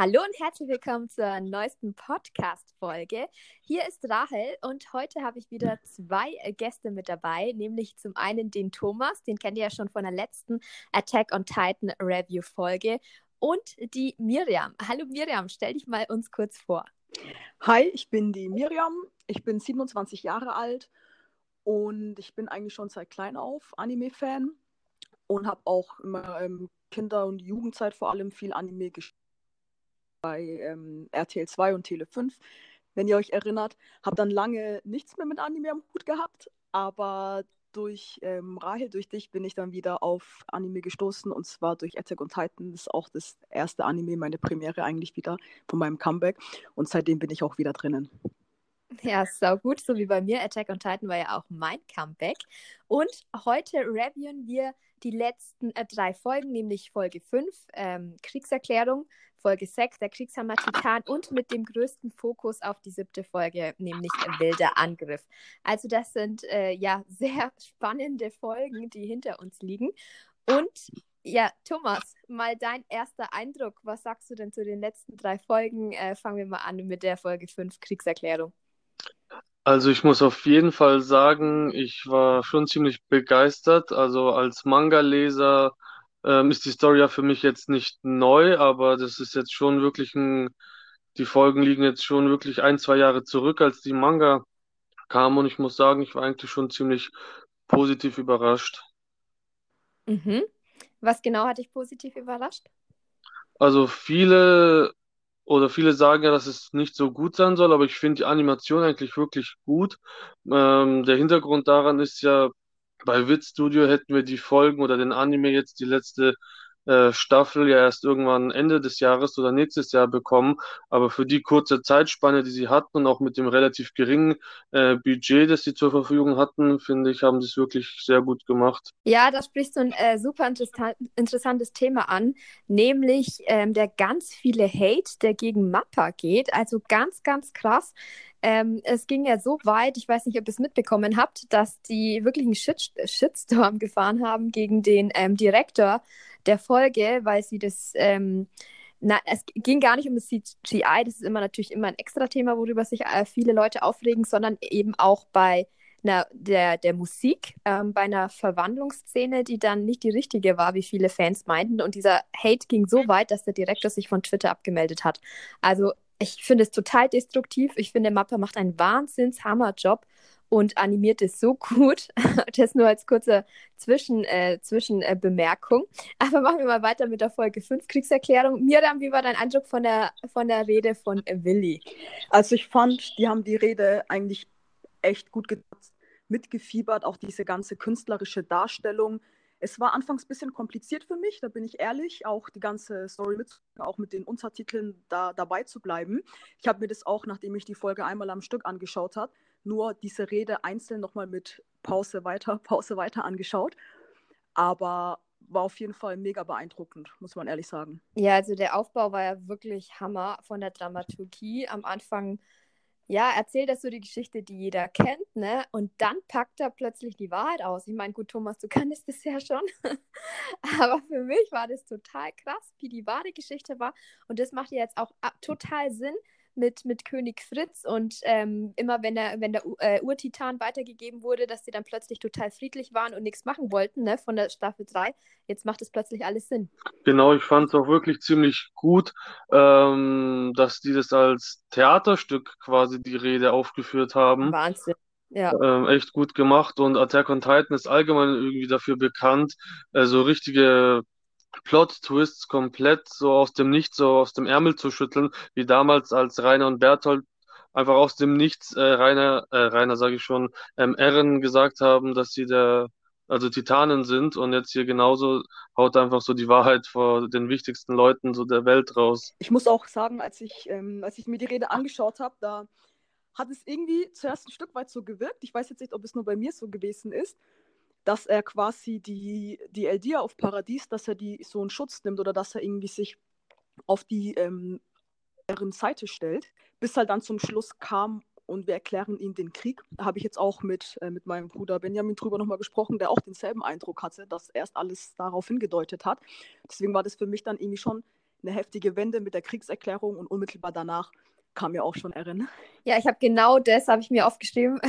Hallo und herzlich willkommen zur neuesten Podcast-Folge. Hier ist Rahel und heute habe ich wieder zwei Gäste mit dabei, nämlich zum einen den Thomas, den kennt ihr ja schon von der letzten Attack on Titan Review-Folge, und die Miriam. Hallo Miriam, stell dich mal uns kurz vor. Hi, ich bin die Miriam, ich bin 27 Jahre alt und ich bin eigentlich schon seit klein auf Anime-Fan und habe auch immer Kinder- und Jugendzeit vor allem viel Anime gespielt. Bei RTL 2 und Tele 5, wenn ihr euch erinnert. Habe dann lange nichts mehr mit Anime am Hut gehabt, aber durch Rahel, durch dich, bin ich dann wieder auf Anime gestoßen, und zwar durch Attack on Titan. Das ist auch das erste Anime, meine Premiere eigentlich wieder von meinem Comeback, und seitdem bin ich auch wieder drinnen. Ja, so gut, so wie bei mir. Attack on Titan war ja auch mein Comeback. Und heute reviewen wir die letzten drei Folgen, nämlich Folge 5, Kriegserklärung, Folge 6, der Kriegshammer-Titan, und mit dem größten Fokus auf die 7. Folge, nämlich wilder Angriff. Also das sind sehr spannende Folgen, die hinter uns liegen. Und ja, Thomas, mal dein erster Eindruck. Was sagst du denn zu den letzten drei Folgen? Fangen wir mal an mit der Folge 5, Kriegserklärung. Also ich muss auf jeden Fall sagen, ich war schon ziemlich begeistert. Also als Manga-Leser ist die Story ja für mich jetzt nicht neu, aber das ist jetzt schon wirklich die Folgen liegen jetzt schon wirklich 1-2 Jahre zurück, als die Manga kam, und ich muss sagen, ich war eigentlich schon ziemlich positiv überrascht. Mhm. Was genau hat dich positiv überrascht? Also viele sagen ja, dass es nicht so gut sein soll, aber ich finde die Animation eigentlich wirklich gut. Der Hintergrund daran ist ja, bei Wit Studio hätten wir die Folgen oder den Anime jetzt, die letzte Staffel, ja erst irgendwann Ende des Jahres oder nächstes Jahr bekommen. Aber für die kurze Zeitspanne, die sie hatten, und auch mit dem relativ geringen Budget, das sie zur Verfügung hatten, finde ich, haben sie es wirklich sehr gut gemacht. Ja, da sprichst du ein super interessantes Thema an, nämlich der ganz viele Hate, der gegen Mappa geht. Also ganz, ganz krass. Es ging ja so weit, ich weiß nicht, ob ihr es mitbekommen habt, dass die wirklich einen Shitstorm gefahren haben gegen den Direktor der Folge, weil sie das, es ging gar nicht um das CGI, das ist natürlich immer ein extra Thema, worüber sich viele Leute aufregen, sondern eben auch bei der Musik, bei einer Verwandlungsszene, die dann nicht die richtige war, wie viele Fans meinten, und dieser Hate ging so weit, dass der Direktor sich von Twitter abgemeldet hat. Also ich finde es total destruktiv. Ich finde, Mappa macht einen Wahnsinns-Hammer-Job und animiert es so gut. Das nur als kurze Zwischenbemerkung. Aber machen wir mal weiter mit der Folge 5, Kriegserklärung. Miriam, wie war dein Eindruck von der Rede von Willy? Also ich fand, die haben die Rede eigentlich echt gut mitgefiebert, auch diese ganze künstlerische Darstellung. Es war anfangs ein bisschen kompliziert für mich, da bin ich ehrlich, auch die ganze Story auch mit den Untertiteln dabei zu bleiben. Ich habe mir das auch, nachdem ich die Folge einmal am Stück angeschaut habe, nur diese Rede einzeln nochmal mit Pause weiter angeschaut. Aber war auf jeden Fall mega beeindruckend, muss man ehrlich sagen. Ja, also der Aufbau war ja wirklich Hammer von der Dramaturgie. Am Anfang, ja, erzählt das so die Geschichte, die jeder kennt, ne? Und dann packt er plötzlich die Wahrheit aus. Ich meine, gut, Thomas, du kanntest das ja schon. Aber für mich war das total krass, wie die wahre Geschichte war. Und das macht ja jetzt auch total Sinn mit König Fritz. Und immer wenn der Urtitan weitergegeben wurde, dass sie dann plötzlich total friedlich waren und nichts machen wollten, ne? Von der Staffel 3. Jetzt macht es plötzlich alles Sinn. Genau, ich fand es auch wirklich ziemlich gut, dass die das als Theaterstück quasi die Rede aufgeführt haben. Wahnsinn, ja. Echt gut gemacht, und Attack on Titan ist allgemein irgendwie dafür bekannt, so richtige Plot-Twists komplett so aus dem Nichts, so aus dem Ärmel zu schütteln, wie damals, als Reiner und Bertholdt einfach aus dem Nichts Eren gesagt haben, dass sie Titanen sind, und jetzt hier genauso haut einfach so die Wahrheit vor den wichtigsten Leuten so der Welt raus. Ich muss auch sagen, als ich mir die Rede angeschaut habe, da hat es irgendwie zuerst ein Stück weit so gewirkt, ich weiß jetzt nicht, ob es nur bei mir so gewesen ist, dass er quasi die Eldia auf Paradies, dass er die so einen Schutz nimmt oder dass er irgendwie sich auf die deren Seite stellt, bis halt dann zum Schluss kam und wir erklären ihm den Krieg. Da habe ich jetzt auch mit meinem Bruder Benjamin drüber nochmal gesprochen, der auch denselben Eindruck hatte, dass erst alles darauf hingedeutet hat. Deswegen war das für mich dann irgendwie schon eine heftige Wende mit der Kriegserklärung und unmittelbar danach kam ja auch schon Eren. Ja, ich habe genau das, habe ich mir aufgeschrieben,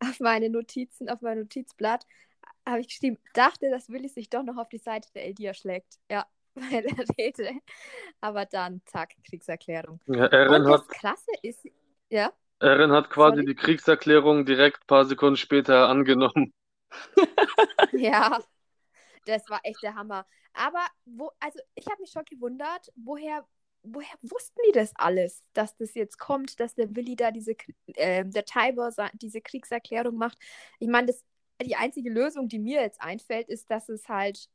auf meine Notizen, auf mein Notizblatt, habe ich geschrieben, dachte, dass Willy sich doch noch auf die Seite der Eldia schlägt. Ja, weil er redete. Aber dann, zack, Kriegserklärung. Ja, Eren und das Krasse ist, ja? Eren hat quasi die Kriegserklärung direkt ein paar Sekunden später angenommen. Ja, das war echt der Hammer. Aber ich habe mich schon gewundert, woher wussten die das alles, dass das jetzt kommt, dass der Willy da der Tybur diese Kriegserklärung macht. Ich meine, die einzige Lösung, die mir jetzt einfällt, ist, dass es halt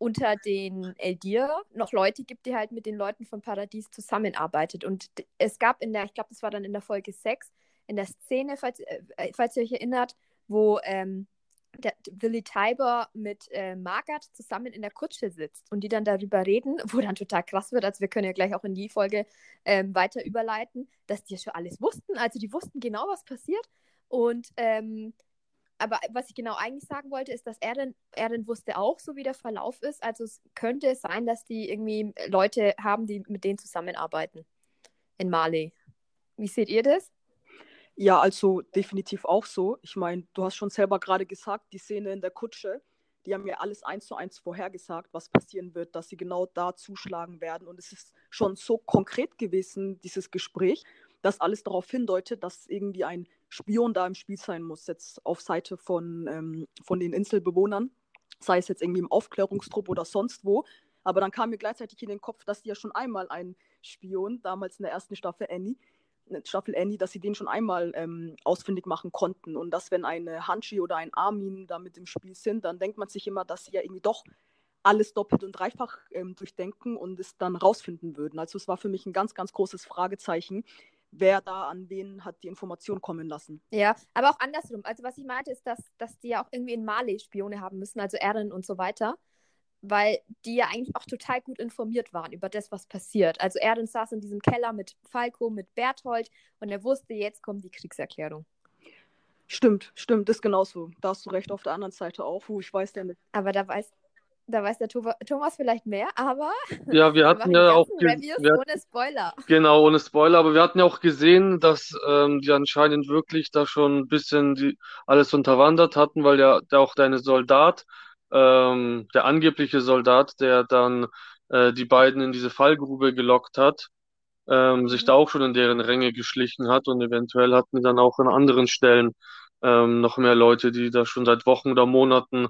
unter den Eldir noch Leute gibt, die halt mit den Leuten von Paradies zusammenarbeitet. Und es gab ich glaube, das war dann in der Folge 6, in der Szene, falls ihr euch erinnert, wo der Willy Tybur mit Magath zusammen in der Kutsche sitzt und die dann darüber reden, wo dann total krass wird, also wir können ja gleich auch in die Folge weiter überleiten, dass die ja schon alles wussten, also die wussten genau, was passiert. Und aber was ich genau eigentlich sagen wollte, ist, dass Eren wusste auch, so wie der Verlauf ist, also es könnte sein, dass die irgendwie Leute haben, die mit denen zusammenarbeiten in Mali. Wie seht ihr das? Ja, also definitiv auch so. Ich meine, du hast schon selber gerade gesagt, die Szene in der Kutsche, die haben ja alles 1:1 vorhergesagt, was passieren wird, dass sie genau da zuschlagen werden. Und es ist schon so konkret gewesen, dieses Gespräch, dass alles darauf hindeutet, dass irgendwie ein Spion da im Spiel sein muss, jetzt auf Seite von den Inselbewohnern, sei es jetzt irgendwie im Aufklärungstrupp oder sonst wo. Aber dann kam mir gleichzeitig in den Kopf, dass die ja schon einmal einen Spion, damals in der ersten Staffel Annie, dass sie den schon einmal ausfindig machen konnten. Und dass, wenn eine Hanji oder ein Armin da mit im Spiel sind, dann denkt man sich immer, dass sie ja irgendwie doch alles doppelt und dreifach durchdenken und es dann rausfinden würden. Also es war für mich ein ganz, ganz großes Fragezeichen, wer da an wen hat die Information kommen lassen. Ja, aber auch andersrum. Also was ich meinte ist, dass die ja auch irgendwie in Mali Spione haben müssen, also Eren und so weiter, weil die ja eigentlich auch total gut informiert waren über das, was passiert. Also Eren saß in diesem Keller mit Falco, mit Bertholdt und er wusste, jetzt kommt die Kriegserklärung. Stimmt, das ist genauso. Da hast du recht, auf der anderen Seite auch. Ich weiß ja nicht. Aber da weiß der Thomas vielleicht mehr, aber... Ja, wir hatten ja auch... ohne Spoiler. Genau, ohne Spoiler, aber wir hatten ja auch gesehen, dass die anscheinend wirklich da schon ein bisschen alles unterwandert hatten, weil ja auch deine Soldat... der angebliche Soldat, der dann die beiden in diese Fallgrube gelockt hat, sich da auch schon in deren Ränge geschlichen hat und eventuell hatten wir dann auch an anderen Stellen noch mehr Leute, die da schon seit Wochen oder Monaten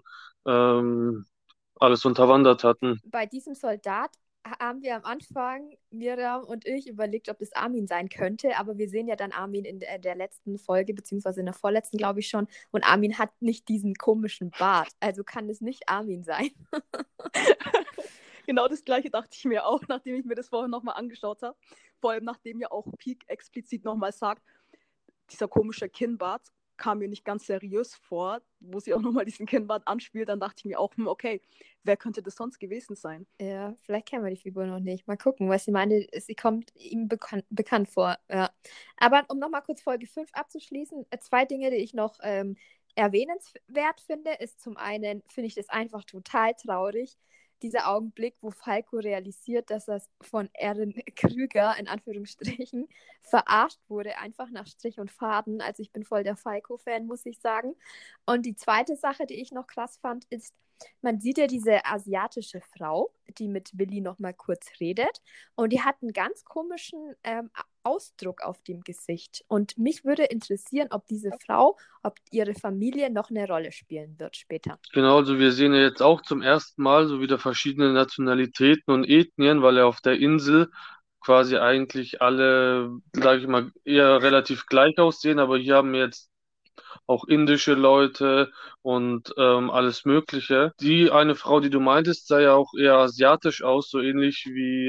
alles unterwandert hatten. Bei diesem Soldat haben wir am Anfang, Miriam und ich, überlegt, ob das Armin sein könnte, aber wir sehen ja dann Armin in der letzten Folge, beziehungsweise in der vorletzten, glaube ich schon, und Armin hat nicht diesen komischen Bart, also kann es nicht Armin sein. Genau das Gleiche dachte ich mir auch, nachdem ich mir das vorher nochmal angeschaut habe, vor allem nachdem ja auch Pieck explizit nochmal sagt, dieser komische Kinnbart kam mir nicht ganz seriös vor, wo sie auch nochmal diesen Kinnbart anspielt, dann dachte ich mir auch, okay, wer könnte das sonst gewesen sein? Ja, vielleicht kennen wir die Figur noch nicht. Mal gucken, weil sie meinte, sie kommt ihm bekannt vor. Ja. Aber um nochmal kurz Folge 5 abzuschließen, zwei Dinge, die ich noch erwähnenswert finde, ist zum einen, finde ich das einfach total traurig, dieser Augenblick, wo Falco realisiert, dass er von Eren Krüger, in Anführungsstrichen, verarscht wurde, einfach nach Strich und Faden. Also ich bin voll der Falco-Fan, muss ich sagen. Und die zweite Sache, die ich noch krass fand, ist, man sieht ja diese asiatische Frau, die mit Willy nochmal kurz redet. Und die hat einen ganz komischen Ausdruck auf dem Gesicht. Und mich würde interessieren, ob diese Frau, ob ihre Familie noch eine Rolle spielen wird später. Genau, also wir sehen ja jetzt auch zum ersten Mal so wieder verschiedene Nationalitäten und Ethnien, weil ja auf der Insel quasi eigentlich alle, sage ich mal, eher relativ gleich aussehen. Aber hier haben wir jetzt auch indische Leute und alles Mögliche. Die eine Frau, die du meintest, sah ja auch eher asiatisch aus, so ähnlich wie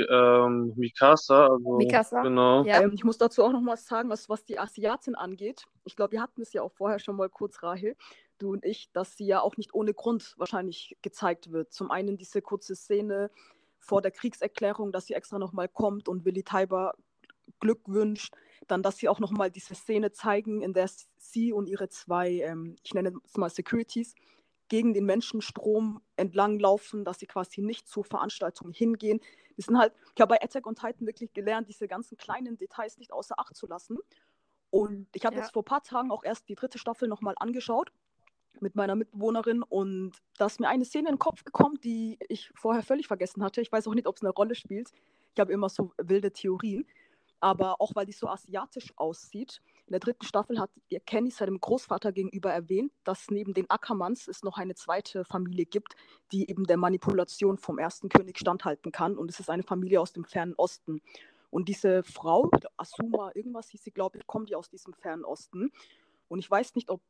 Mikasa. Also, Mikasa, genau. Ja. Ich muss dazu auch noch mal sagen, was die Asiatin angeht. Ich glaube, wir hatten es ja auch vorher schon mal kurz, Rahel, du und ich, dass sie ja auch nicht ohne Grund wahrscheinlich gezeigt wird. Zum einen diese kurze Szene vor der Kriegserklärung, dass sie extra noch mal kommt und Willy Tybur Glück wünscht, dann, dass sie auch nochmal diese Szene zeigen, in der sie und ihre zwei, ich nenne es mal Securities, gegen den Menschenstrom entlanglaufen, dass sie quasi nicht zur Veranstaltung hingehen. Die sind halt, ich habe bei Attack on Titan wirklich gelernt, diese ganzen kleinen Details nicht außer Acht zu lassen. Und ich habe jetzt vor ein paar Tagen auch erst die 3. Staffel nochmal angeschaut mit meiner Mitbewohnerin, und da ist mir eine Szene in den Kopf gekommen, die ich vorher völlig vergessen hatte. Ich weiß auch nicht, ob es eine Rolle spielt. Ich habe immer so wilde Theorien, aber auch weil die so asiatisch aussieht. In der 3. Staffel hat Kenny seinem Großvater gegenüber erwähnt, dass neben den Ackermanns es noch eine zweite Familie gibt, die eben der Manipulation vom ersten König standhalten kann. Und es ist eine Familie aus dem Fernen Osten. Und diese Frau, Asuma, irgendwas hieß sie, glaube ich, kommt die aus diesem Fernen Osten. Und ich weiß nicht, ob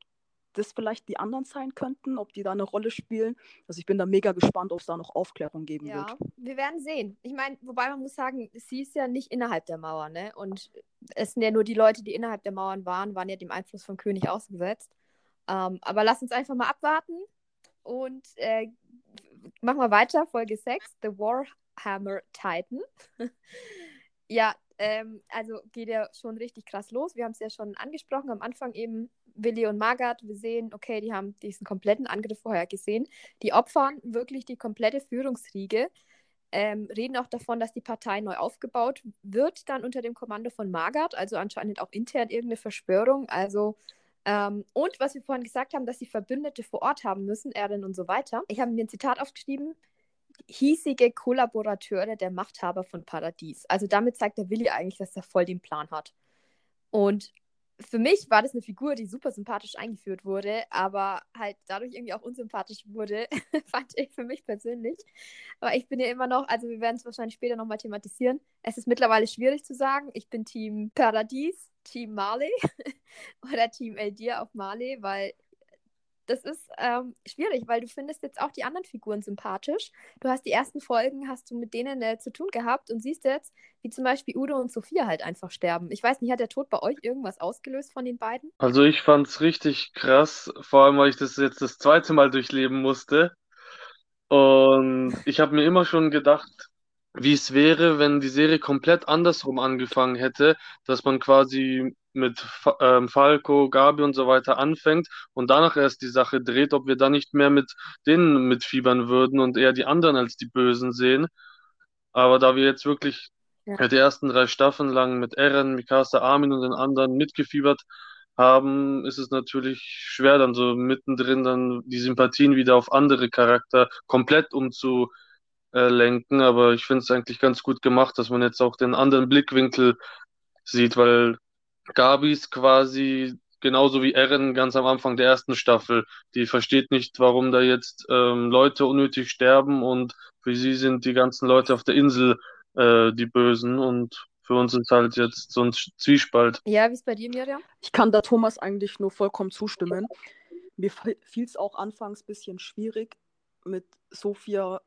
das vielleicht die anderen sein könnten, ob die da eine Rolle spielen. Also ich bin da mega gespannt, ob es da noch Aufklärung geben wird. Ja, wir werden sehen. Ich meine, wobei man muss sagen, sie ist ja nicht innerhalb der Mauer, ne? Und es sind ja nur die Leute, die innerhalb der Mauern waren ja dem Einfluss vom König ausgesetzt. Aber lass uns einfach mal abwarten und machen wir weiter. Folge 6, The Warhammer-Titan. Ja, also geht ja schon richtig krass los. Wir haben es ja schon angesprochen, am Anfang eben Willy und Magath. Wir sehen, okay, die haben diesen kompletten Angriff vorher gesehen. Die opfern wirklich die komplette Führungsriege. Reden auch davon, dass die Partei neu aufgebaut wird, dann unter dem Kommando von Magath, also anscheinend auch intern irgendeine Verschwörung. Also, und was wir vorhin gesagt haben, dass sie Verbündete vor Ort haben müssen, Eren und so weiter. Ich habe mir ein Zitat aufgeschrieben: hiesige Kollaborateure der Machthaber von Paradies. Also damit zeigt der Willy eigentlich, dass er voll den Plan hat. Und für mich war das eine Figur, die super sympathisch eingeführt wurde, aber halt dadurch irgendwie auch unsympathisch wurde, fand ich für mich persönlich. Aber ich bin ja immer noch, also wir werden es wahrscheinlich später nochmal thematisieren. Es ist mittlerweile schwierig zu sagen. Ich bin Team Paradies, Team Mali oder Team Eldia auf Mali, weil das ist schwierig, weil du findest jetzt auch die anderen Figuren sympathisch. Du hast die ersten Folgen, hast du mit denen zu tun gehabt und siehst jetzt, wie zum Beispiel Udo und Sophia halt einfach sterben. Ich weiß nicht, hat der Tod bei euch irgendwas ausgelöst von den beiden? Also ich fand's richtig krass, vor allem, weil ich das jetzt das 2. Mal durchleben musste. Und ich habe mir immer schon gedacht, wie es wäre, wenn die Serie komplett andersrum angefangen hätte, dass man quasi mit Falco, Gabi und so weiter anfängt und danach erst die Sache dreht, ob wir da nicht mehr mit denen mitfiebern würden und eher die anderen als die Bösen sehen. Aber da wir jetzt wirklich die ersten 3 Staffeln lang mit Eren, Mikasa, Armin und den anderen mitgefiebert haben, ist es natürlich schwer, dann so mittendrin dann die Sympathien wieder auf andere Charakter komplett umzulenken. Aber ich finde es eigentlich ganz gut gemacht, dass man jetzt auch den anderen Blickwinkel sieht, weil Gabi ist quasi genauso wie Eren ganz am Anfang der 1. Staffel. Die versteht nicht, warum da jetzt Leute unnötig sterben, und für sie sind die ganzen Leute auf der Insel die Bösen, und für uns ist halt jetzt so ein Zwiespalt. Ja, wie ist bei dir, Miriam? Ich kann da Thomas eigentlich nur vollkommen zustimmen. Mir fiel es auch anfangs ein bisschen schwierig, mit Sophia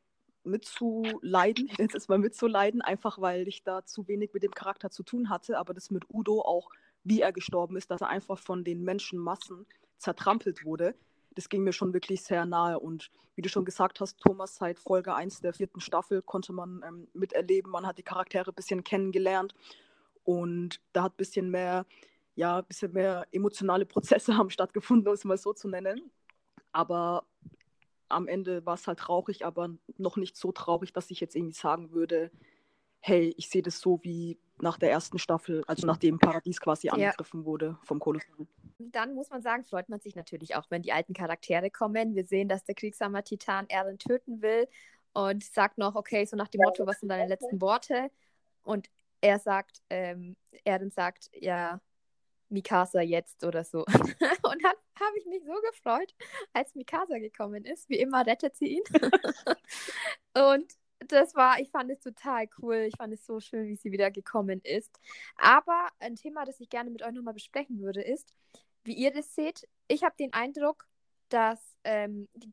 mitzuleiden, jetzt ist mal mitzuleiden, einfach weil ich da zu wenig mit dem Charakter zu tun hatte, aber das mit Udo auch, wie er gestorben ist, dass er einfach von den Menschenmassen zertrampelt wurde, das ging mir schon wirklich sehr nahe. Und wie du schon gesagt hast, Thomas, seit Folge 1 der 4. Staffel konnte man miterleben, man hat die Charaktere ein bisschen kennengelernt und da hat ein bisschen mehr, ja, ein bisschen mehr emotionale Prozesse haben stattgefunden, um es mal so zu nennen, aber am Ende war es halt traurig, aber noch nicht so traurig, dass ich jetzt irgendwie sagen würde, hey, ich sehe das so wie nach der 1. Staffel, also nachdem Paradies quasi angegriffen wurde vom Kolossal. Dann muss man sagen, freut man sich natürlich auch, wenn die alten Charaktere kommen. Wir sehen, dass der Kriegshammer-Titan Eren töten will und sagt noch, okay, so nach dem Motto, was sind deine letzten Worte? Und er sagt, Eren sagt, ja, Mikasa jetzt oder so. Und dann habe ich mich so gefreut, als Mikasa gekommen ist. Wie immer rettet sie ihn. Und das war, ich fand es total cool. Ich fand es so schön, wie sie wieder gekommen ist. Aber ein Thema, das ich gerne mit euch nochmal besprechen würde, ist, wie ihr das seht. Ich habe den Eindruck, dass,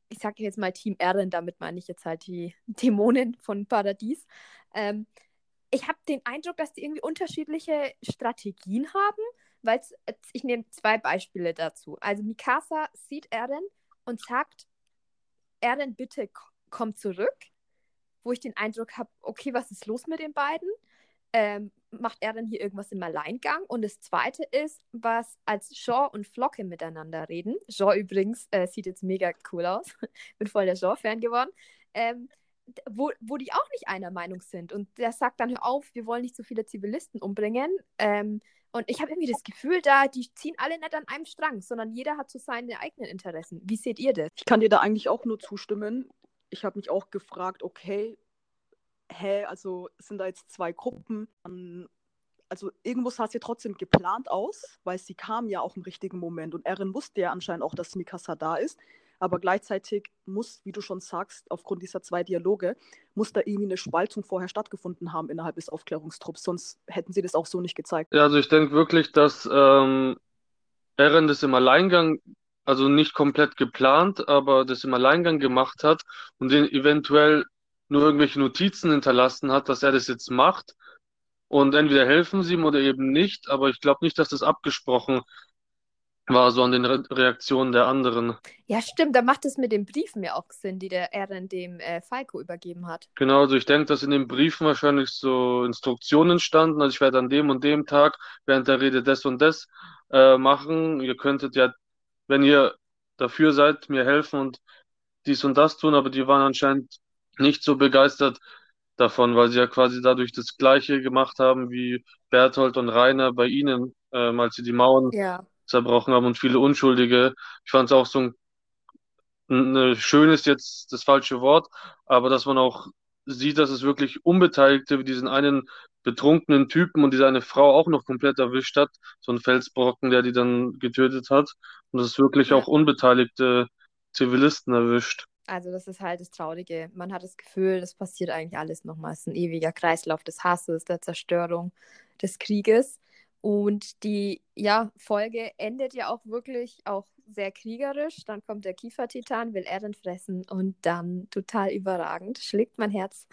ich sage jetzt mal Team Eren, damit meine ich jetzt halt die Dämonen von Paradies. Ich habe den Eindruck, dass die irgendwie unterschiedliche Strategien haben. Weil ich nehme 2 Beispiele dazu. Also Mikasa sieht Eren und sagt, Eren, bitte komm zurück. Wo ich den Eindruck habe, okay, was ist los mit den beiden? macht er dann hier irgendwas im Alleingang? Und das Zweite ist, was als Shaw und Flocke miteinander reden. Shaw übrigens sieht jetzt mega cool aus. Bin voll der Shaw-Fan geworden. Wo die auch nicht einer Meinung sind. Und der sagt dann, hör auf, wir wollen nicht so viele Zivilisten umbringen. Und ich habe irgendwie das Gefühl, da, die ziehen alle nicht an einem Strang, sondern jeder hat so seine eigenen Interessen. Wie seht ihr das? Ich kann dir da eigentlich auch nur zustimmen. Ich habe mich auch gefragt, okay, also sind da jetzt zwei Gruppen? Also irgendwo sah es ja trotzdem geplant aus, weil sie kamen ja auch im richtigen Moment. Und Eren wusste ja anscheinend auch, dass Mikasa da ist. Aber gleichzeitig muss, wie du schon sagst, aufgrund dieser zwei Dialoge, muss da irgendwie eine Spaltung vorher stattgefunden haben innerhalb des Aufklärungstrupps. Sonst hätten sie das auch so nicht gezeigt. Ja, also ich denke wirklich, dass Eren das im Alleingang, also nicht komplett geplant, aber das im Alleingang gemacht hat und den eventuell nur irgendwelche Notizen hinterlassen hat, dass er das jetzt macht. Und entweder helfen sie ihm oder eben nicht. Aber ich glaube nicht, dass das abgesprochen war, so an den Reaktionen der anderen. Ja, stimmt, da macht es mit den Briefen ja auch Sinn, die der Eren dem Falco übergeben hat. Genau, also ich denke, dass in den Briefen wahrscheinlich so Instruktionen standen, also ich werde an dem und dem Tag während der Rede das und das machen. Ihr könntet ja, wenn ihr dafür seid, mir helfen und dies und das tun, aber die waren anscheinend nicht so begeistert davon, weil sie ja quasi dadurch das Gleiche gemacht haben wie Bertholdt und Reiner bei ihnen, als sie die Mauern zerbrochen haben und viele Unschuldige. Ich fand es auch so ein schön ist jetzt das falsche Wort, aber dass man auch sieht, dass es wirklich Unbeteiligte, wie diesen einen betrunkenen Typen und diese eine Frau auch noch komplett erwischt hat, so ein Felsbrocken, der die dann getötet hat, und das ist wirklich auch unbeteiligte Zivilisten erwischt. Also das ist halt das Traurige. Man hat das Gefühl, das passiert eigentlich alles nochmal. Es ist ein ewiger Kreislauf des Hasses, der Zerstörung, des Krieges. Und die Folge endet ja auch wirklich auch sehr kriegerisch. Dann kommt der Kiefertitan, will Eren fressen und dann, total überragend, schlägt mein Herz.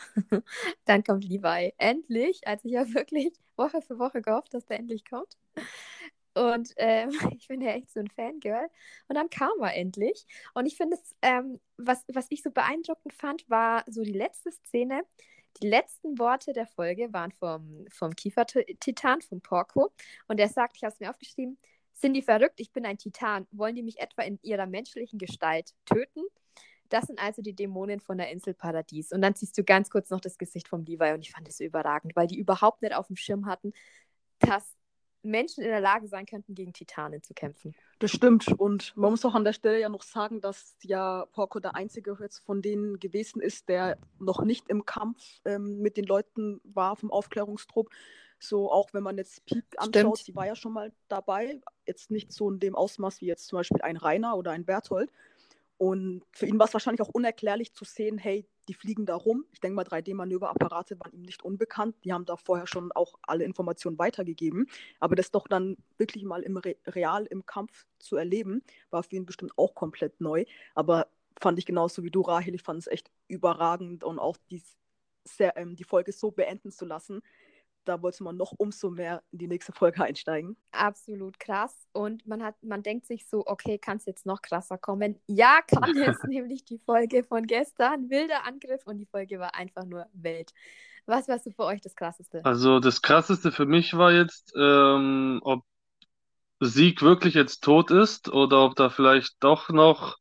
Dann kommt Levi. Endlich! Also ich habe wirklich Woche für Woche gehofft, dass der endlich kommt. Und ich bin ja echt so ein Fangirl. Und dann kam er endlich. Und ich finde, was ich so beeindruckend fand, war so die letzte Szene. Die letzten Worte der Folge waren vom Kiefertitan, vom Porco. Und er sagt, ich habe es mir aufgeschrieben, sind die verrückt, ich bin ein Titan. Wollen die mich etwa in ihrer menschlichen Gestalt töten? Das sind also die Dämonen von der Insel Paradies. Und dann siehst du ganz kurz noch das Gesicht vom Levi. Und ich fand das so überragend, weil die überhaupt nicht auf dem Schirm hatten, dass Menschen in der Lage sein könnten, gegen Titanen zu kämpfen. Das stimmt. Und man muss auch an der Stelle ja noch sagen, dass ja Porco der Einzige jetzt von denen gewesen ist, der noch nicht im Kampf mit den Leuten war vom Aufklärungstrupp. So auch wenn man jetzt Pieck anschaut, sie war ja schon mal dabei. Jetzt nicht so in dem Ausmaß wie jetzt zum Beispiel ein Reiner oder ein Bertholdt. Und für ihn war es wahrscheinlich auch unerklärlich zu sehen, hey, die fliegen da rum. Ich denke mal, 3D-Manöverapparate waren ihm nicht unbekannt. Die haben da vorher schon auch alle Informationen weitergegeben. Aber das doch dann wirklich mal im real im Kampf zu erleben, war für ihn bestimmt auch komplett neu. Aber fand ich genauso wie du, Rahel, ich fand es echt überragend. Und auch die Folge so beenden zu lassen, da wollte man noch umso mehr in die nächste Folge einsteigen. Absolut krass. Und man denkt sich so, okay, kann es jetzt noch krasser kommen? Ja, kann jetzt nämlich die Folge von gestern. Wilder Angriff und die Folge war einfach nur Welt. Was war so für euch das Krasseste? Also das Krasseste für mich war jetzt, ob Sieg wirklich jetzt tot ist oder ob da vielleicht doch noch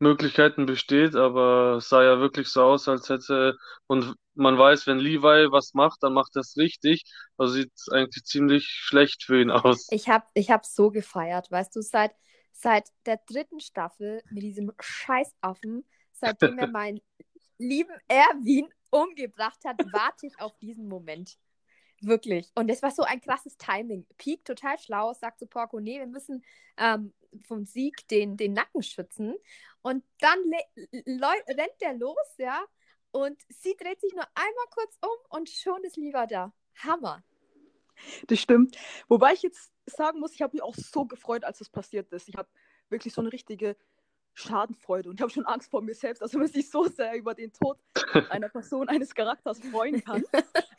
Möglichkeiten besteht, aber es sah ja wirklich so aus, als hätte, und man weiß, wenn Levi was macht, dann macht er es richtig, also sieht es eigentlich ziemlich schlecht für ihn aus. Ich hab so gefeiert, weißt du, seit der 3. Staffel mit diesem Scheißaffen, seitdem er meinen lieben Erwin umgebracht hat, warte ich auf diesen Moment. Wirklich. Und das war so ein krasses Timing. Pieck, total schlau, sagt zu Porco, nee, wir müssen vom Sieg den Nacken schützen. Und dann rennt der los, und sie dreht sich nur einmal kurz um und schon ist Levi da. Hammer. Das stimmt. Wobei ich jetzt sagen muss, ich habe mich auch so gefreut, als das passiert ist. Ich habe wirklich so eine richtige Schadenfreude und ich habe schon Angst vor mir selbst, dass man sich so sehr über den Tod einer Person, eines Charakters freuen kann.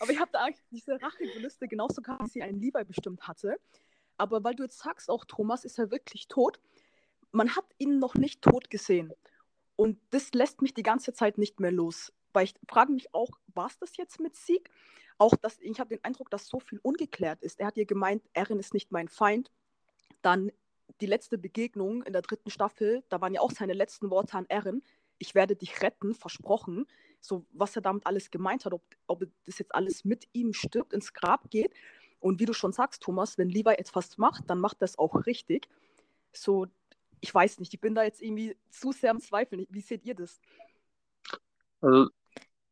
Aber ich habe da eigentlich diese Rachegelüste genauso gehabt, wie sie einen Levi bestimmt hatte. Aber weil du jetzt sagst, auch Thomas ist ja wirklich tot, man hat ihn noch nicht tot gesehen. Und das lässt mich die ganze Zeit nicht mehr los. Weil ich frage mich auch, war es das jetzt mit Sieg? auch dass ich habe den Eindruck, dass so viel ungeklärt ist. Er hat ihr gemeint, Eren ist nicht mein Feind. Dann die letzte Begegnung in der 3. Staffel, da waren ja auch seine letzten Worte an Eren. Ich werde dich retten, versprochen. So, was er damit alles gemeint hat, ob das jetzt alles mit ihm stirbt, ins Grab geht. Und wie du schon sagst, Thomas, wenn Levi etwas macht, dann macht das auch richtig. So, ich weiß nicht, ich bin da jetzt irgendwie zu sehr am Zweifeln. Wie seht ihr das? Also,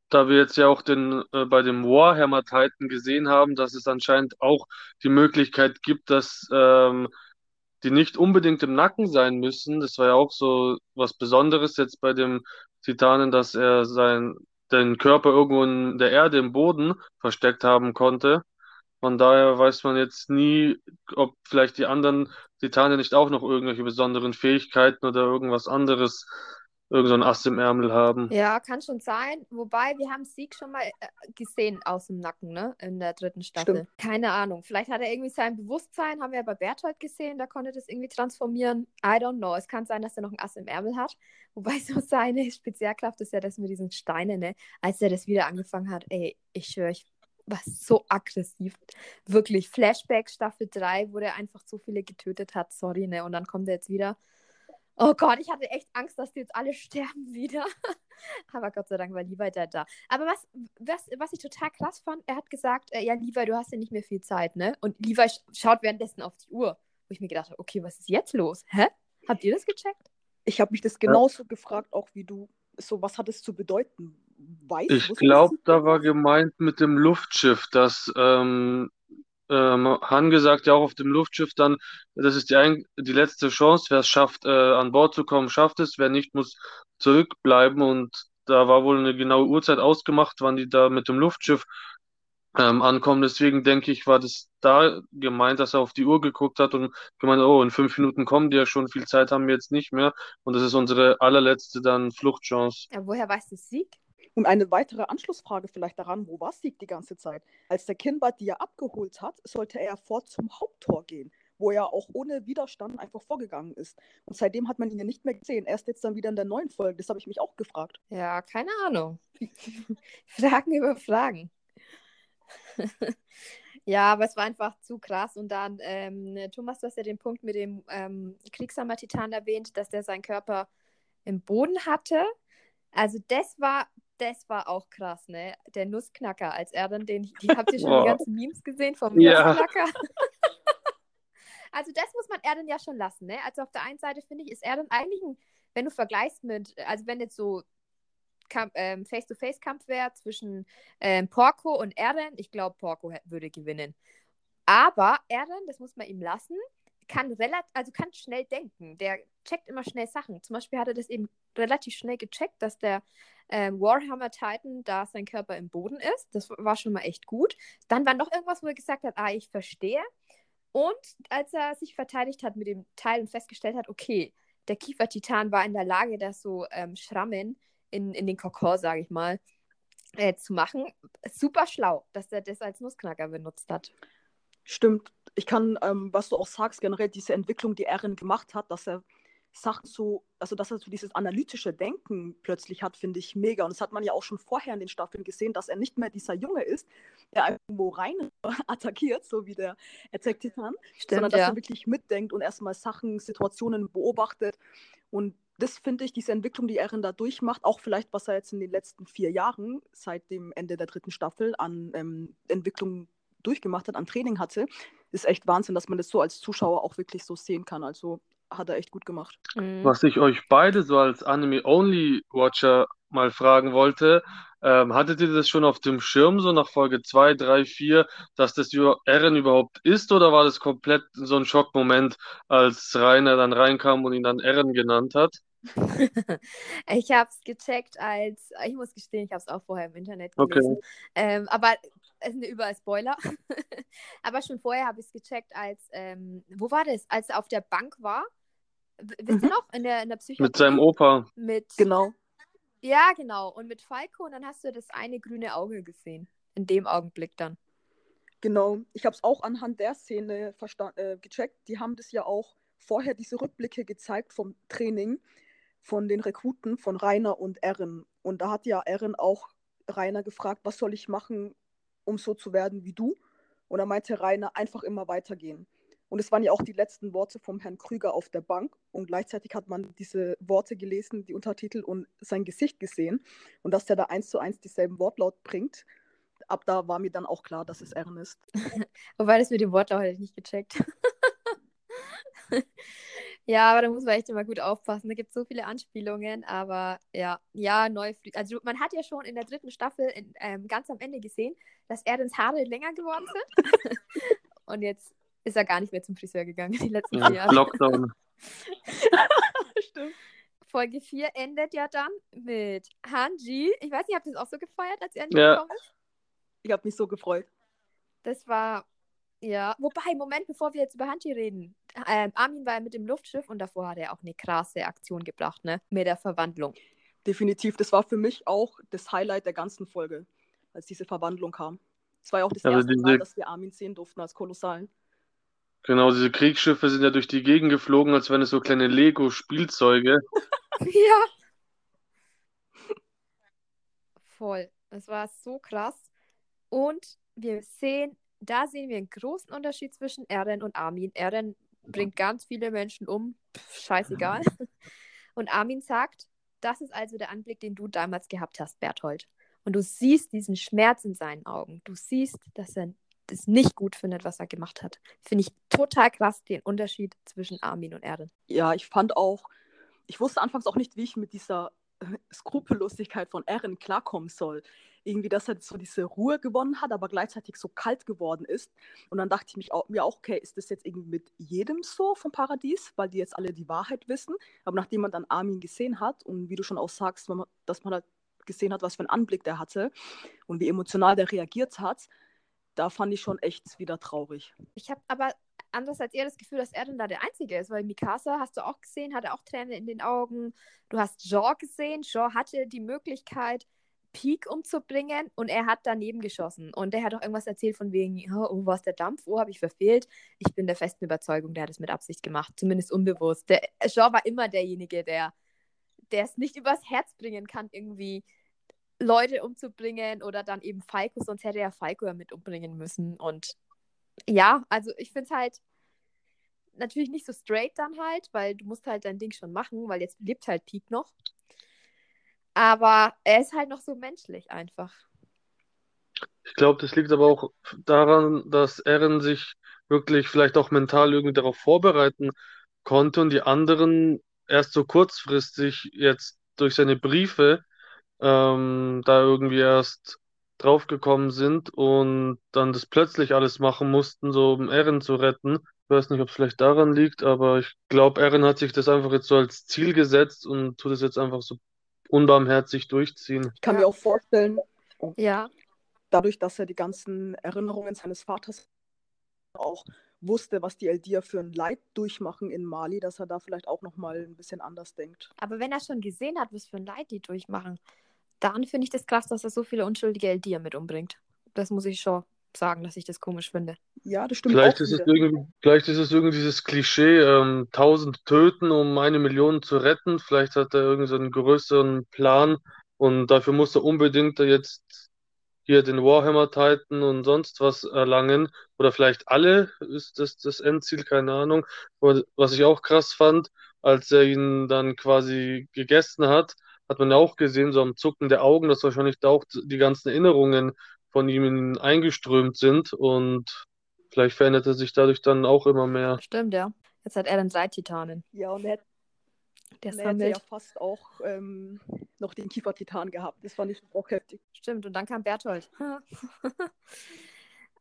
da wir jetzt ja auch bei dem Warhammer-Titan gesehen haben, dass es anscheinend auch die Möglichkeit gibt, dass die nicht unbedingt im Nacken sein müssen. Das war ja auch so was Besonderes jetzt bei dem Titanen, dass er den Körper irgendwo in der Erde, im Boden versteckt haben konnte. Von daher weiß man jetzt nie, ob vielleicht die anderen Titanen nicht auch noch irgendwelche besonderen Fähigkeiten oder irgendwas anderes, irgendein Ast im Ärmel haben. Ja, kann schon sein. Wobei, wir haben Sieg schon mal gesehen aus dem Nacken, ne? In der 3. Staffel. Stimmt. Keine Ahnung. Vielleicht hat er irgendwie sein Bewusstsein, haben wir ja bei Bertholdt gesehen, da konnte das irgendwie transformieren. I don't know. Es kann sein, dass er noch ein Ast im Ärmel hat. Wobei so seine Spezialkraft ist ja das mit diesen Steinen, ne? Als er das wieder angefangen hat, ey, ich schwöre, ich war so aggressiv. Wirklich, Flashback Staffel 3, wo der einfach so viele getötet hat. Sorry, ne? Und dann kommt er jetzt wieder. Oh Gott, ich hatte echt Angst, dass die jetzt alle sterben wieder. Aber Gott sei Dank war Levi da. Aber was ich total krass fand, er hat gesagt, ja, Levi, du hast ja nicht mehr viel Zeit, ne? Und Levi schaut währenddessen auf die Uhr. Wo ich mir gedacht habe, okay, was ist jetzt los? Hä? Habt ihr das gecheckt? Ich habe mich das genauso gefragt, auch wie du. So, was hat es zu bedeuten? Ich glaube, da war gemeint mit dem Luftschiff, dass Han gesagt, ja auch auf dem Luftschiff dann, das ist die letzte Chance, wer es schafft, an Bord zu kommen, schafft es, wer nicht, muss zurückbleiben, und da war wohl eine genaue Uhrzeit ausgemacht, wann die da mit dem Luftschiff ankommen, deswegen denke ich, war das da gemeint, dass er auf die Uhr geguckt hat und gemeint, oh, in 5 Minuten kommen die ja schon, viel Zeit haben wir jetzt nicht mehr und das ist unsere allerletzte dann Fluchtchance. Ja, woher weißt du Sieg? Und eine weitere Anschlussfrage vielleicht daran, wo war Sieg die ganze Zeit? Als der Kinbad die er abgeholt hat, sollte er fort zum Haupttor gehen, wo er auch ohne Widerstand einfach vorgegangen ist. Und seitdem hat man ihn ja nicht mehr gesehen. Erst jetzt dann wieder in der neuen Folge. Das habe ich mich auch gefragt. Ja, keine Ahnung. Fragen über Fragen. Ja, aber es war einfach zu krass. Und dann, Thomas, du hast ja den Punkt mit dem Kriegshammer-Titan erwähnt, dass der seinen Körper im Boden hatte. Also das war auch krass, ne? Der Nussknacker, als er dann die habt ihr schon die ganzen Memes gesehen vom Nussknacker? Also das muss man Eren ja schon lassen, ne? Also auf der einen Seite, finde ich, ist Eren eigentlich, wenn du vergleichst mit, also wenn jetzt so Face-to-Face-Kampf wäre zwischen Porco und Eren, ich glaube, Porco würde gewinnen. Aber Eren, das muss man ihm lassen, kann schnell denken. Der checkt immer schnell Sachen. Zum Beispiel hat er das eben relativ schnell gecheckt, dass der Warhammer Titan da sein Körper im Boden ist. Das war schon mal echt gut. Dann war noch irgendwas, wo er gesagt hat, ich verstehe. Und als er sich verteidigt hat mit dem Teil und festgestellt hat, okay, der Kiefertitan war in der Lage, das so Schrammen in den Kokor, sage ich mal, zu machen. Super schlau, dass er das als Nussknacker benutzt hat. Stimmt. Ich kann, was du auch sagst, generell diese Entwicklung, die Eren gemacht hat, dass er Sachen so, also dass er so dieses analytische Denken plötzlich hat, finde ich mega. Und das hat man ja auch schon vorher in den Staffeln gesehen, dass er nicht mehr dieser Junge ist, der irgendwo rein attackiert, so wie der Attack-Titan, sondern dass er wirklich mitdenkt und erstmal Sachen, Situationen beobachtet. Und das finde ich, diese Entwicklung, die Eren da durchmacht, auch vielleicht, was er jetzt in den letzten 4 Jahren seit dem Ende der 3. Staffel an Entwicklung durchgemacht hat, an Training hatte, ist echt Wahnsinn, dass man das so als Zuschauer auch wirklich so sehen kann. Also hat er echt gut gemacht. Was ich euch beide so als Anime-Only-Watcher mal fragen wollte, hattet ihr das schon auf dem Schirm, so nach Folge 2, 3, 4, dass das Eren überhaupt ist, oder war das komplett so ein Schockmoment, als Reiner dann reinkam und ihn dann Eren genannt hat? Ich habe es gecheckt als, ich muss gestehen, ich habe es auch vorher im Internet gelesen. Okay. Aber es sind überall Spoiler. Aber schon vorher habe ich es gecheckt als, wo war das? Als er auf der Bank war, wisst ihr noch, in der Psychiatrie? Mit seinem Opa. Genau. Ja, genau. Und mit Falco, und dann hast du das eine grüne Auge gesehen. In dem Augenblick dann. Genau. Ich habe es auch anhand der Szene gecheckt. Die haben das ja auch vorher, diese Rückblicke gezeigt vom Training, von den Rekruten, von Reiner und Eren. Und da hat ja Eren auch Reiner gefragt, was soll ich machen, um so zu werden wie du. Und dann meinte Reiner, einfach immer weitergehen. Und es waren ja auch die letzten Worte vom Herrn Krüger auf der Bank. Und gleichzeitig hat man diese Worte gelesen, die Untertitel und sein Gesicht gesehen. Und dass der da 1:1 dieselben Wortlaut bringt. Ab da war mir dann auch klar, dass es Eren ist. Wobei das mit dem Wortlaut hätte ich nicht gecheckt. Ja, aber da muss man echt immer gut aufpassen. Da gibt es so viele Anspielungen. Aber ja also man hat ja schon in der 3. Staffel ganz am Ende gesehen, dass Erens Haare länger geworden sind. Und jetzt ist er gar nicht mehr zum Friseur gegangen die letzten Jahre. Lockdown. Stimmt. Folge 4 endet ja dann mit Hanji. Ich weiß nicht, habt ihr das auch so gefeiert, als er angekommen ist? Ich habe mich so gefreut. Das war, ja. Wobei, Moment, bevor wir jetzt über Hanji reden. Armin war ja mit dem Luftschiff und davor hat er auch eine krasse Aktion gebracht, ne? Mit der Verwandlung. Definitiv. Das war für mich auch das Highlight der ganzen Folge, als diese Verwandlung kam. Es war ja auch das erste Mal, dass wir Armin sehen durften als Kolossalen. Genau, diese Kriegsschiffe sind ja durch die Gegend geflogen, als wären es so kleine Lego-Spielzeuge. Ja. Voll. Das war so krass. Und da sehen wir einen großen Unterschied zwischen Eren und Armin. Eren bringt ganz viele Menschen um. Scheißegal. Und Armin sagt, das ist also der Anblick, den du damals gehabt hast, Bertholdt. Und du siehst diesen Schmerz in seinen Augen. Du siehst, dass er das nicht gut findet, was er gemacht hat. Finde ich total krass, den Unterschied zwischen Armin und Eren. Ja, ich wusste anfangs auch nicht, wie ich mit dieser Skrupellosigkeit von Eren klarkommen soll. Irgendwie, dass er so diese Ruhe gewonnen hat, aber gleichzeitig so kalt geworden ist. Und dann dachte ich mir auch, okay, ist das jetzt irgendwie mit jedem so vom Paradies, weil die jetzt alle die Wahrheit wissen? Aber nachdem man dann Armin gesehen hat und wie du schon auch sagst, dass man halt gesehen hat, was für einen Anblick der hatte und wie emotional der reagiert hat, da fand ich schon echt wieder traurig. Ich habe aber anders als ihr das Gefühl, dass Eren da der Einzige ist, weil Mikasa, hast du auch gesehen, hatte auch Tränen in den Augen. Du hast Jean gesehen. Jean hatte die Möglichkeit, Pieck umzubringen und er hat daneben geschossen. Und der hat auch irgendwas erzählt von wegen, oh, war es der Dampf? Oh, habe ich verfehlt? Ich bin der festen Überzeugung, der hat es mit Absicht gemacht, zumindest unbewusst. Der Jean war immer derjenige, der es nicht übers Herz bringen kann, irgendwie Leute umzubringen oder dann eben Falco, sonst hätte er Falco ja mit umbringen müssen. Und ja, also ich finde es halt natürlich nicht so straight dann halt, weil du musst halt dein Ding schon machen, weil jetzt lebt halt Pieck noch. Aber er ist halt noch so menschlich einfach. Ich glaube, das liegt aber auch daran, dass Eren sich wirklich vielleicht auch mental irgendwie darauf vorbereiten konnte und die anderen erst so kurzfristig jetzt durch seine Briefe da irgendwie erst draufgekommen sind und dann das plötzlich alles machen mussten, so um Eren zu retten. Ich weiß nicht, ob es vielleicht daran liegt, aber ich glaube, Eren hat sich das einfach jetzt so als Ziel gesetzt und tut es jetzt einfach so unbarmherzig durchziehen. Ich kann mir auch vorstellen, dadurch, dass er die ganzen Erinnerungen seines Vaters auch wusste, was die Eldia für ein Leid durchmachen in Mali, dass er da vielleicht auch nochmal ein bisschen anders denkt. Aber wenn er schon gesehen hat, was für ein Leid die durchmachen, dann finde ich das krass, dass er so viele unschuldige Eldia mit umbringt. Das muss ich schon sagen, dass ich das komisch finde. Ja, das stimmt. Vielleicht ist es irgendwie dieses Klischee, 1000 töten, um 1 Million zu retten. Vielleicht hat er irgendwie so einen größeren Plan und dafür muss er unbedingt jetzt hier den Warhammer-Titan und sonst was erlangen. Oder vielleicht alle, ist das Endziel, keine Ahnung. Und was ich auch krass fand, als er ihn dann quasi gegessen hat, hat man ja auch gesehen, so am Zucken der Augen, dass wahrscheinlich da auch die ganzen Erinnerungen von ihm eingeströmt sind und vielleicht verändert er sich dadurch dann auch immer mehr. Stimmt, ja. Jetzt hat Eren 3 Titanen. Ja, und er hätte ja fast auch noch den Kiefertitan gehabt. Das fand ich auch heftig. Stimmt, und dann kam Bertholdt.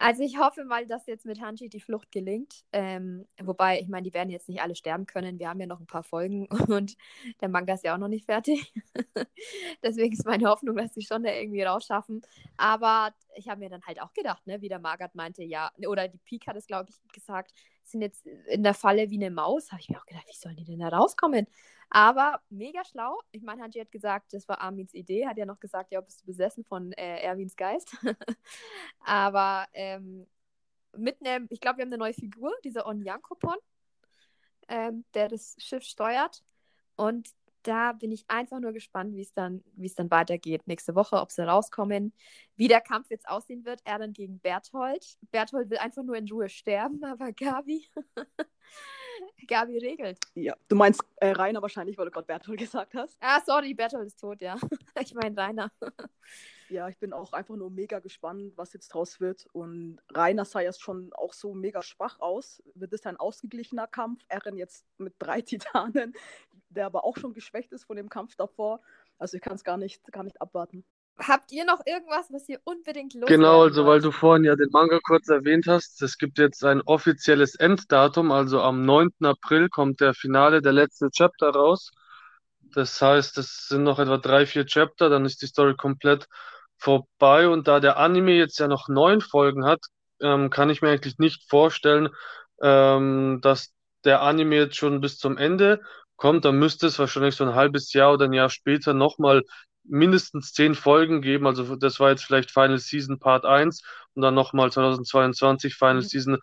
Also ich hoffe mal, dass jetzt mit Hanji die Flucht gelingt. Wobei, ich meine, die werden jetzt nicht alle sterben können. Wir haben ja noch ein paar Folgen und der Manga ist ja auch noch nicht fertig. Deswegen ist meine Hoffnung, dass sie schon da irgendwie rausschaffen. Aber ich habe mir dann halt auch gedacht, ne, wie der Magath meinte, ja, oder die Pieck hat es, glaube ich, gesagt, sind jetzt in der Falle wie eine Maus. Habe ich mir auch gedacht, wie sollen die denn da rauskommen? Aber mega schlau. Ich meine, Hanji hat gesagt, das war Armins Idee. Hat ja noch gesagt, ja, bist du besessen von Erwins Geist. Aber ich glaube, wir haben eine neue Figur, dieser Onyankopon, der das Schiff steuert. Und da bin ich einfach nur gespannt, wie es dann weitergeht nächste Woche, ob sie rauskommen, wie der Kampf jetzt aussehen wird. Eren gegen Bertholdt. Bertholdt will einfach nur in Ruhe sterben, aber Gabi regelt. Ja, du meinst Reiner wahrscheinlich, weil du gerade Bertholdt gesagt hast. Ah, sorry, Bertholdt ist tot, ja. Ich meine Reiner. Ja, ich bin auch einfach nur mega gespannt, was jetzt draus wird. Und Reiner sah jetzt schon auch so mega schwach aus. Wird es ein ausgeglichener Kampf? Eren jetzt mit 3 Titanen, der aber auch schon geschwächt ist von dem Kampf davor. Also ich kann es gar nicht abwarten. Habt ihr noch irgendwas, was ihr unbedingt loswerden wollt? Genau, also weil du vorhin ja den Manga kurz erwähnt hast, es gibt jetzt ein offizielles Enddatum, also am 9. April kommt der Finale, der letzte Chapter raus. Das heißt, es sind noch etwa 3-4 Chapter, dann ist die Story komplett vorbei. Und da der Anime jetzt ja noch 9 Folgen hat, kann ich mir eigentlich nicht vorstellen, dass der Anime jetzt schon bis zum Ende kommt. Dann müsste es wahrscheinlich so ein halbes Jahr oder ein Jahr später nochmal mindestens 10 Folgen geben. Also das war jetzt vielleicht Final Season Part 1 und dann nochmal 2022 Final Season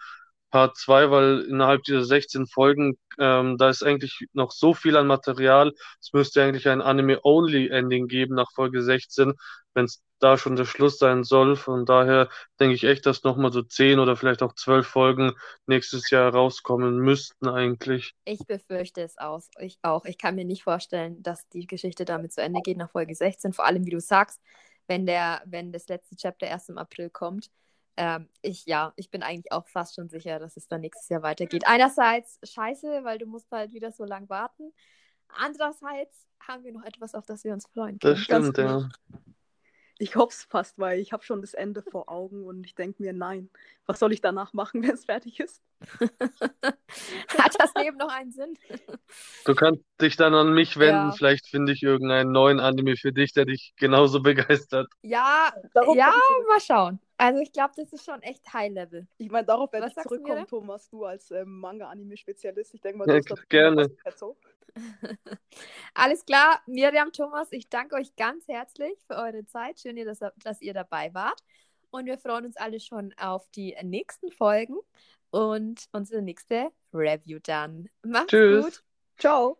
Part 2, weil innerhalb dieser 16 Folgen, da ist eigentlich noch so viel an Material. Es müsste eigentlich ein Anime-Only-Ending geben nach Folge 16, wenn es da schon der Schluss sein soll. Von daher denke ich echt, dass nochmal so 10 oder vielleicht auch 12 Folgen nächstes Jahr rauskommen müssten eigentlich. Ich befürchte es auch. Ich kann mir nicht vorstellen, dass die Geschichte damit zu Ende geht nach Folge 16. Vor allem, wie du sagst, wenn das letzte Chapter erst im April kommt. Ich bin eigentlich auch fast schon sicher, dass es dann nächstes Jahr weitergeht. Einerseits scheiße, weil du musst halt wieder so lang warten. Andererseits haben wir noch etwas, auf das wir uns freuen können. Das stimmt, ja. Ich hoffe es fast, weil ich habe schon das Ende vor Augen und ich denke mir, nein, was soll ich danach machen, wenn es fertig ist? Hat das Leben noch einen Sinn? Du kannst dich dann an mich wenden, ja. Vielleicht finde ich irgendeinen neuen Anime für dich, der dich genauso begeistert. Ja, ja, mal schauen. Also ich glaube, das ist schon echt High-Level. Ich meine, darauf werde ich zurückkommen, Thomas, du als Manga-Anime-Spezialist. Ich denke mal, du bist doch gerne. Alles klar, Miriam, Thomas, ich danke euch ganz herzlich für eure Zeit. Schön, dass ihr dabei wart. Und wir freuen uns alle schon auf die nächsten Folgen und unsere nächste Review dann. Macht's gut. Ciao.